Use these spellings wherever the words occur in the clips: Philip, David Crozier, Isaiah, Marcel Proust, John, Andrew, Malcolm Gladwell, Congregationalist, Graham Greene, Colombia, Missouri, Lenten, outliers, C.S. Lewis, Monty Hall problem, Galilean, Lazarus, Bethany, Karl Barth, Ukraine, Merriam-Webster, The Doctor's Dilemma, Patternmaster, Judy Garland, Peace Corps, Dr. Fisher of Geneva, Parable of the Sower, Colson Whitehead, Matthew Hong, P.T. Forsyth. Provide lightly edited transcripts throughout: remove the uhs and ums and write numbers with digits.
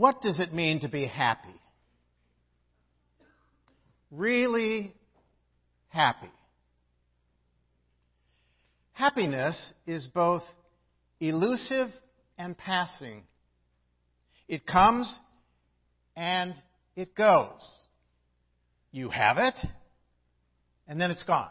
What does it mean to be happy? Really happy. Happiness is both elusive and passing. It comes and it goes. You have it, and then it's gone.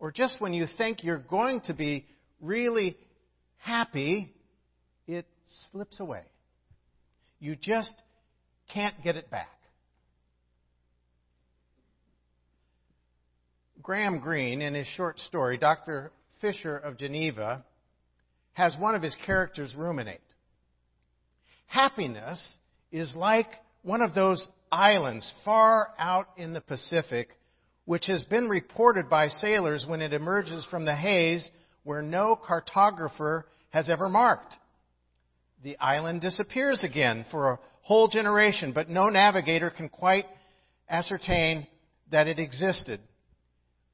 Or just when you think you're going to be really happy, it slips away. You just can't get it back. Graham Greene, in his short story, Dr. Fisher of Geneva, has one of his characters ruminate. Happiness is like one of those islands far out in the Pacific, which has been reported by sailors when it emerges from the haze where no cartographer has ever marked. The island disappears again for a whole generation, but no navigator can quite ascertain that it existed.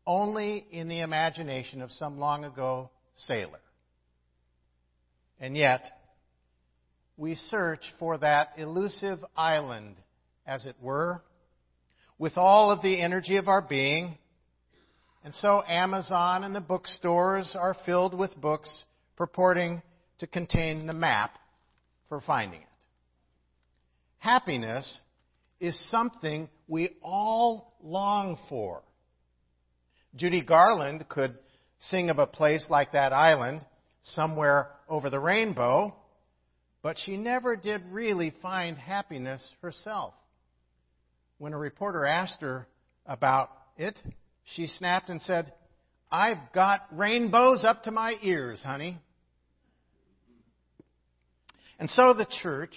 Only in the imagination of some long-ago sailor. And yet, we search for that elusive island, as it were, with all of the energy of our being. And so Amazon and the bookstores are filled with books purporting to contain the map for finding it. Happiness is something we all long for. Judy Garland could sing of a place like that island, somewhere over the rainbow, but she never did really find happiness herself. When a reporter asked her about it, she snapped and said, "I've got rainbows up to my ears, honey." And so the church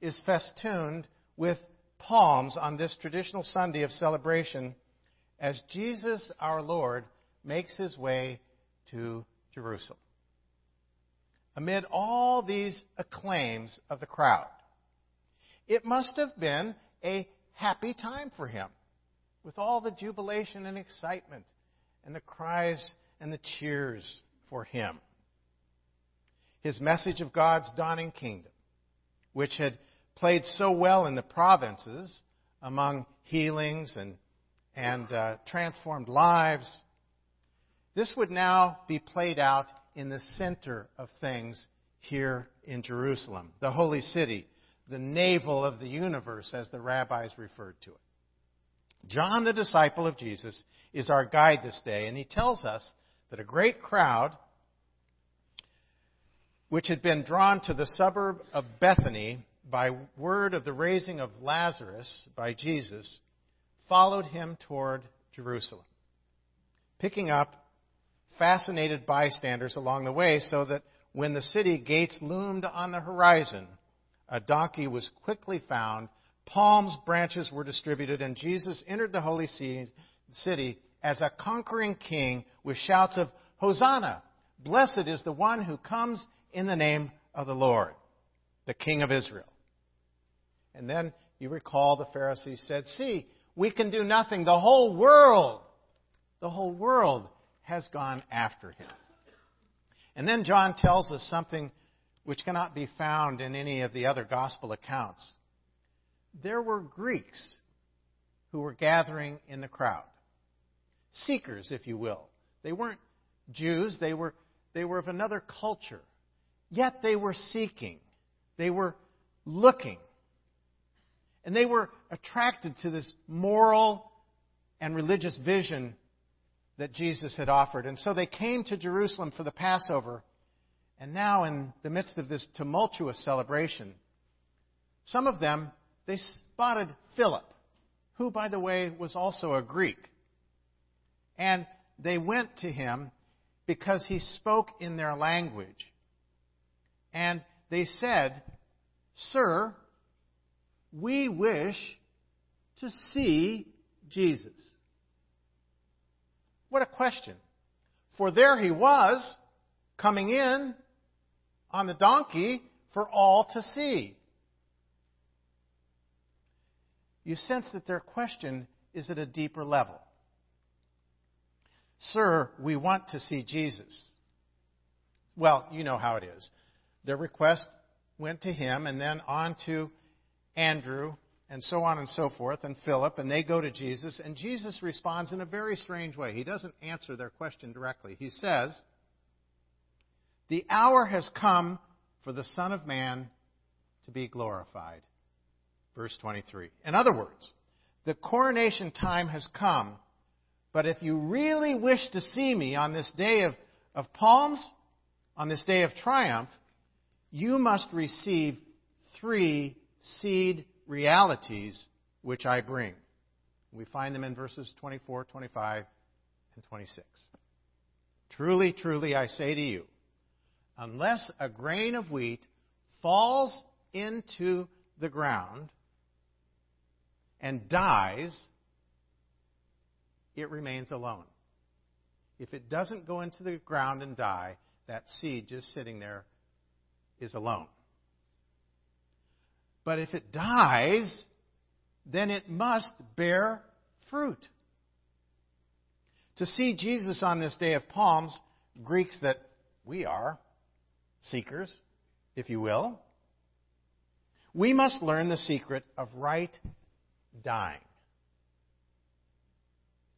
is festooned with palms on this traditional Sunday of celebration as Jesus our Lord makes his way to Jerusalem. Amid all these acclaims of the crowd, it must have been a happy time for him, with all the jubilation and excitement and the cries and the cheers for him. His message of God's dawning kingdom, which had played so well in the provinces among healings and transformed lives, this would now be played out in the center of things here in Jerusalem, the holy city, the navel of the universe, as the rabbis referred to it. John, the disciple of Jesus, is our guide this day, and he tells us that a great crowd, which had been drawn to the suburb of Bethany by word of the raising of Lazarus by Jesus, followed him toward Jerusalem, picking up fascinated bystanders along the way, so that when the city gates loomed on the horizon, a donkey was quickly found, palms, branches were distributed, and Jesus entered the holy city as a conquering king with shouts of, "Hosanna! Blessed is the one who comes in the name of the Lord, the King of Israel." And then you recall the Pharisees said, "See, we can do nothing. The whole world has gone after him." And then John tells us something which cannot be found in any of the other gospel accounts. There were Greeks who were gathering in the crowd. Seekers, if you will. They weren't Jews. They were of another culture. Yet they were seeking. They were looking. And they were attracted to this moral and religious vision that Jesus had offered. And so they came to Jerusalem for the Passover. And now, in the midst of this tumultuous celebration, some of them, they spotted Philip, who, by the way, was also a Greek. And they went to him because he spoke in their language. And they said, "Sir, we wish to see Jesus." What a question. For there he was, coming in on the donkey for all to see. You sense that their question is at a deeper level. "Sir, we want to see Jesus." Well, you know how it is. Their request went to him, and then on to Andrew, and so on and so forth, and Philip, and they go to Jesus, and Jesus responds in a very strange way. He doesn't answer their question directly. He says, "The hour has come for the Son of Man to be glorified." Verse 23. In other words, the coronation time has come, but if you really wish to see me on this day of palms, on this day of triumph, you must receive three seed realities which I bring. We find them in verses 24, 25, and 26. Truly, truly, I say to you, unless a grain of wheat falls into the ground and dies, it remains alone. If it doesn't go into the ground and die, that seed just sitting there is alone. But if it dies, then it must bear fruit. To see Jesus on this day of palms, Greeks that we are, seekers, if you will, we must learn the secret of right dying.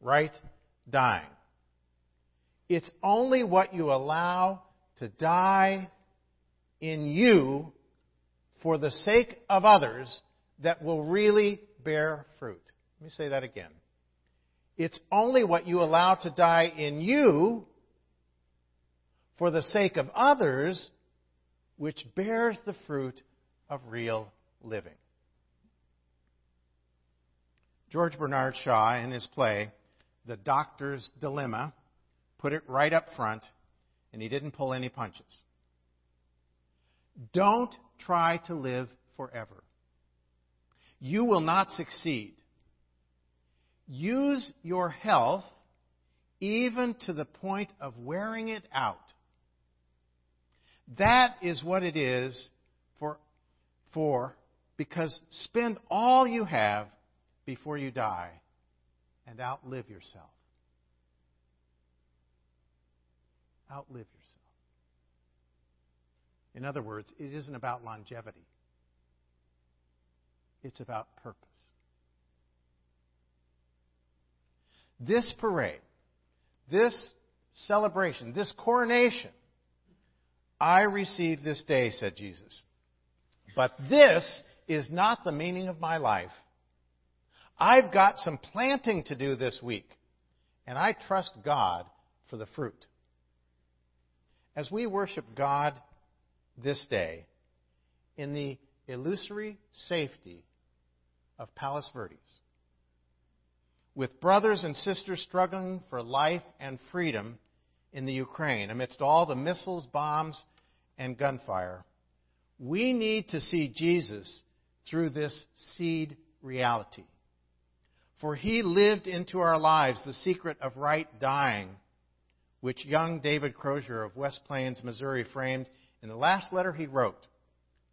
Right dying. It's only what you allow to die in you for the sake of others that will really bear fruit. Let me say that again. It's only what you allow to die in you for the sake of others which bears the fruit of real living. George Bernard Shaw, in his play, The Doctor's Dilemma, put it right up front, and he didn't pull any punches. Don't try to live forever. You will not succeed. Use your health even to the point of wearing it out. That is what it is because spend all you have before you die and outlive yourself. Outlive yourself. In other words, it isn't about longevity. It's about purpose. This parade, this celebration, this coronation, I received this day, said Jesus. But this is not the meaning of my life. I've got some planting to do this week, and I trust God for the fruit. As we worship God this day, in the illusory safety of Palos Verdes, with brothers and sisters struggling for life and freedom in the Ukraine, amidst all the missiles, bombs, and gunfire, we need to see Jesus through this seed reality. For he lived into our lives the secret of right dying, which young David Crozier of West Plains, Missouri, framed in the last letter he wrote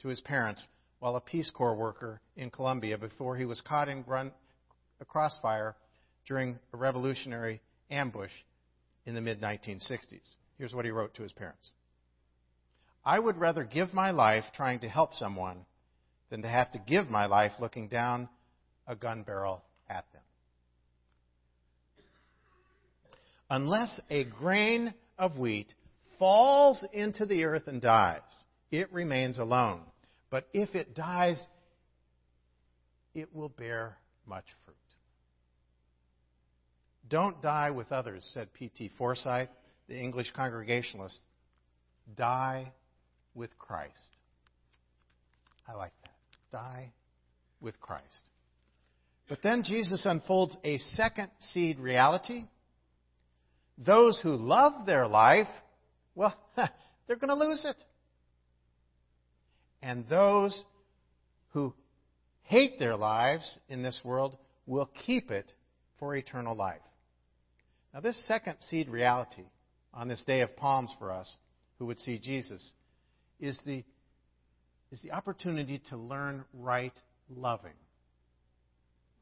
to his parents while a Peace Corps worker in Colombia before he was caught in a crossfire during a revolutionary ambush in the mid-1960s. Here's what he wrote to his parents. I would rather give my life trying to help someone than to have to give my life looking down a gun barrel at them. Unless a grain of wheat falls into the earth and dies, it remains alone. But if it dies, it will bear much fruit. Don't die with others, said P.T. Forsyth, the English Congregationalist. Die with Christ. I like that. Die with Christ. But then Jesus unfolds a second seed reality. Those who love their life, well, they're going to lose it. And those who hate their lives in this world will keep it for eternal life. Now, this second seed reality on this day of palms for us who would see Jesus is the opportunity to learn right loving.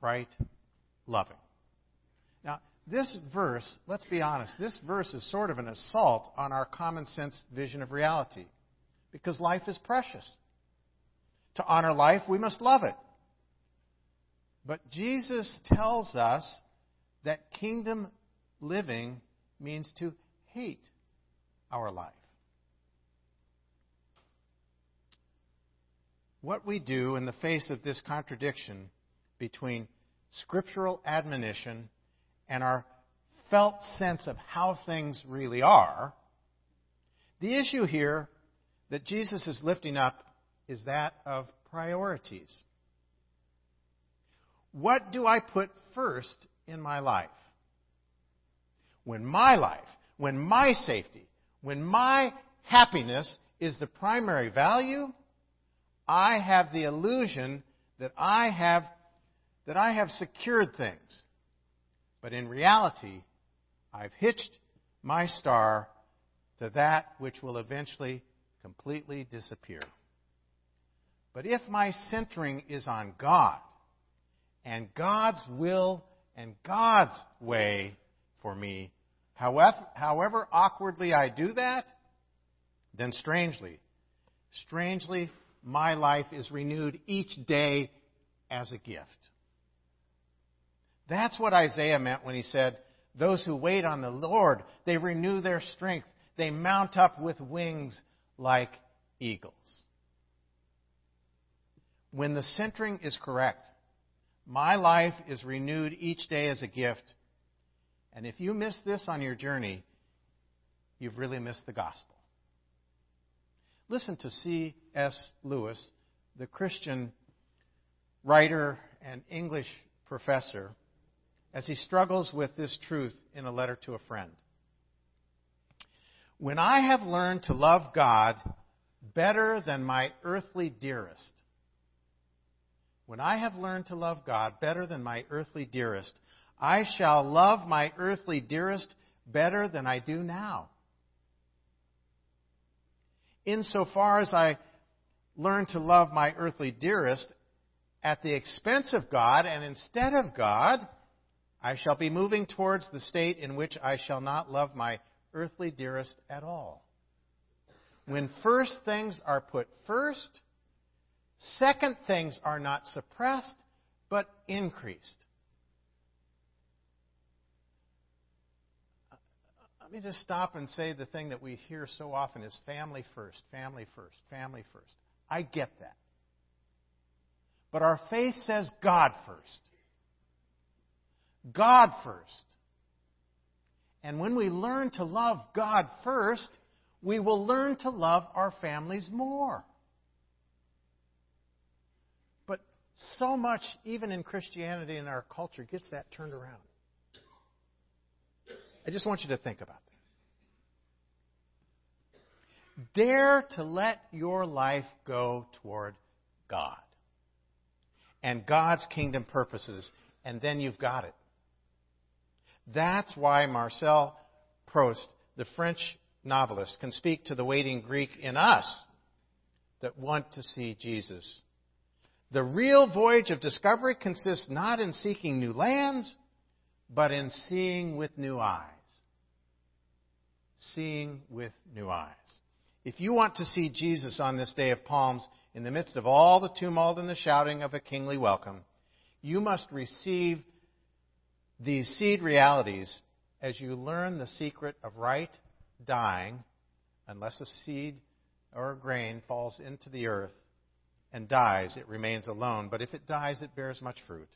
Right loving. Now, this verse, let's be honest, this verse is sort of an assault on our common sense vision of reality because life is precious. to honor life, we must love it. But Jesus tells us that kingdom living means to hate our life. What we do in the face of this contradiction between scriptural admonition and our felt sense of how things really are, the issue here that Jesus is lifting up is that of priorities. What do I put first in my life? When my life, when my safety, when my happiness is the primary value, I have the illusion that I have secured things. But in reality, I've hitched my star to that which will eventually completely disappear. But if my centering is on God, and God's will and God's way for me, however awkwardly I do that, then strangely, my life is renewed each day as a gift. That's what Isaiah meant when he said, "Those who wait on the Lord, they renew their strength. They mount up with wings like eagles." When the centering is correct, my life is renewed each day as a gift. And if you miss this on your journey, you've really missed the gospel. Listen to C.S. Lewis, the Christian writer and English professor, as he struggles with this truth in a letter to a friend. "When I have learned to love God better than my earthly dearest, I shall love my earthly dearest better than I do now. Insofar as I learn to love my earthly dearest at the expense of God and instead of God, I shall be moving towards the state in which I shall not love my earthly dearest at all. When first things are put first, second things are not suppressed, but increased." Let me just stop and say the thing that we hear so often is family first. I get that. But our faith says God first. And when we learn to love God first, we will learn to love our families more. But so much, even in Christianity and our culture, gets that turned around. I just want you to think about that. Dare to let your life go toward God and God's kingdom purposes, and then you've got it. That's why Marcel Proust, the French novelist, can speak to the waiting Greek in us that want to see Jesus. "The real voyage of discovery consists not in seeking new lands, but in seeing with new eyes." Seeing with new eyes. If you want to see Jesus on this day of Palms, in the midst of all the tumult and the shouting of a kingly welcome, you must receive these seed realities as you learn the secret of right dying, unless a seed or a grain falls into the earth and dies, it remains alone. But if it dies, it bears much fruit.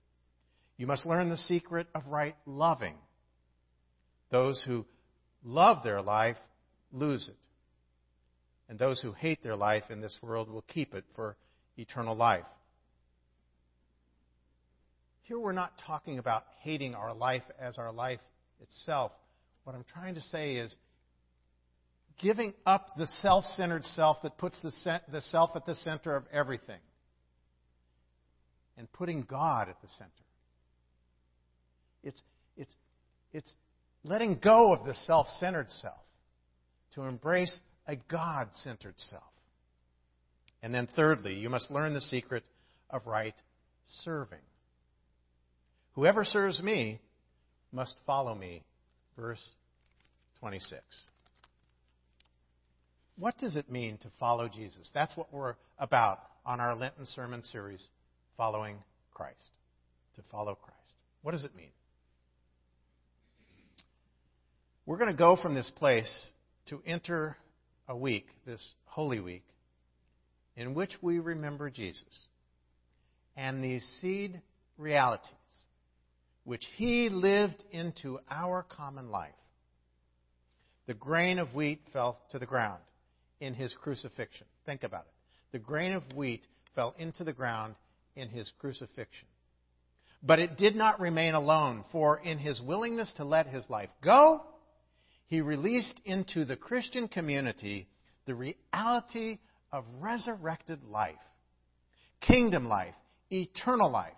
You must learn the secret of right loving. Those who love their life lose it. And those who hate their life in this world will keep it for eternal life. Here we're not talking about hating our life as our life itself. What I'm trying to say is giving up the self-centered self that puts the self at the center of everything and putting God at the center. It's letting go of the self-centered self to embrace a God-centered self. And then thirdly, you must learn the secret of right serving. "Whoever serves me must follow me," verse 26. What does it mean to follow Jesus? That's what we're about on our Lenten sermon series, Following Christ. To follow Christ. What does it mean? We're going to go from this place to enter a week, this Holy Week, in which we remember Jesus and these seed realities which he lived into our common life. The grain of wheat fell to the ground in his crucifixion. Think about it. The grain of wheat fell into the ground in his crucifixion. But it did not remain alone, for in his willingness to let his life go, he released into the Christian community the reality of resurrected life, kingdom life, eternal life.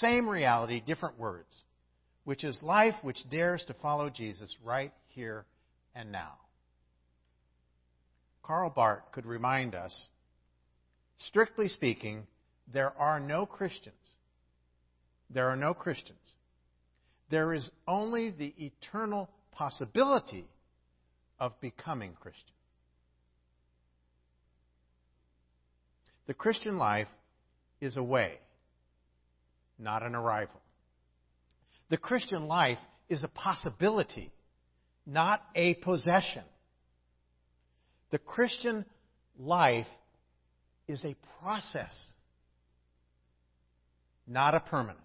Same reality, different words, which is life which dares to follow Jesus right here and now. Karl Barth could remind us, strictly speaking, there are no Christians. There is only the eternal possibility of becoming Christian. The Christian life is a way, not an arrival. The Christian life is a possibility, not a possession. The Christian life is a process, not a permanence.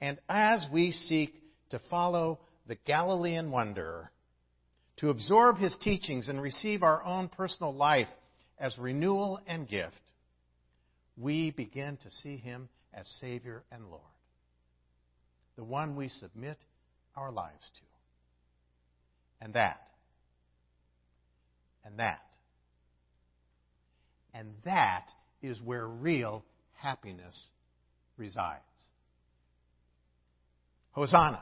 And as we seek to follow the Galilean wanderer, to absorb his teachings and receive our own personal life as renewal and gift, we begin to see him as Savior and Lord, the one we submit our lives to. And that is where real happiness resides. Hosanna.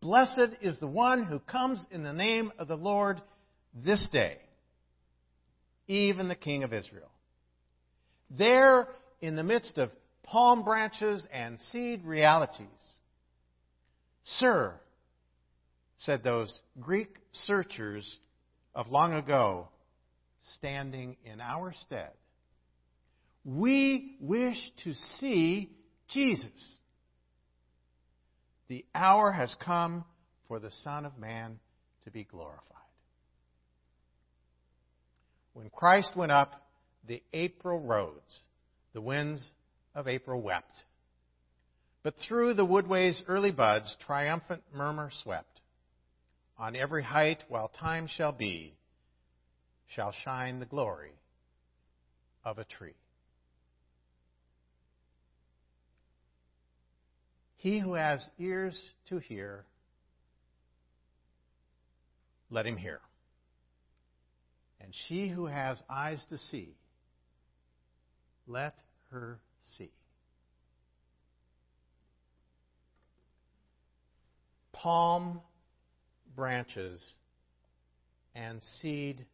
Blessed is the one who comes in the name of the Lord this day, even the King of Israel. There, in the midst of palm branches and seed realities, "Sir," said those Greek searchers of long ago, standing in our stead, we wish to see Jesus. The hour has come for the Son of Man to be glorified. When Christ went up, the April roads, the winds of April wept. But through the woodway's early buds, triumphant murmur swept. On every height, while time shall be, shall shine the glory of a tree. He who has ears to hear, let him hear. And she who has eyes to see, let her see. Palm branches and seed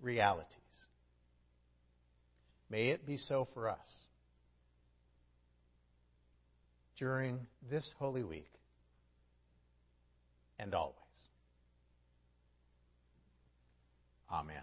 realities. May it be so for us. During this Holy Week and always. Amen.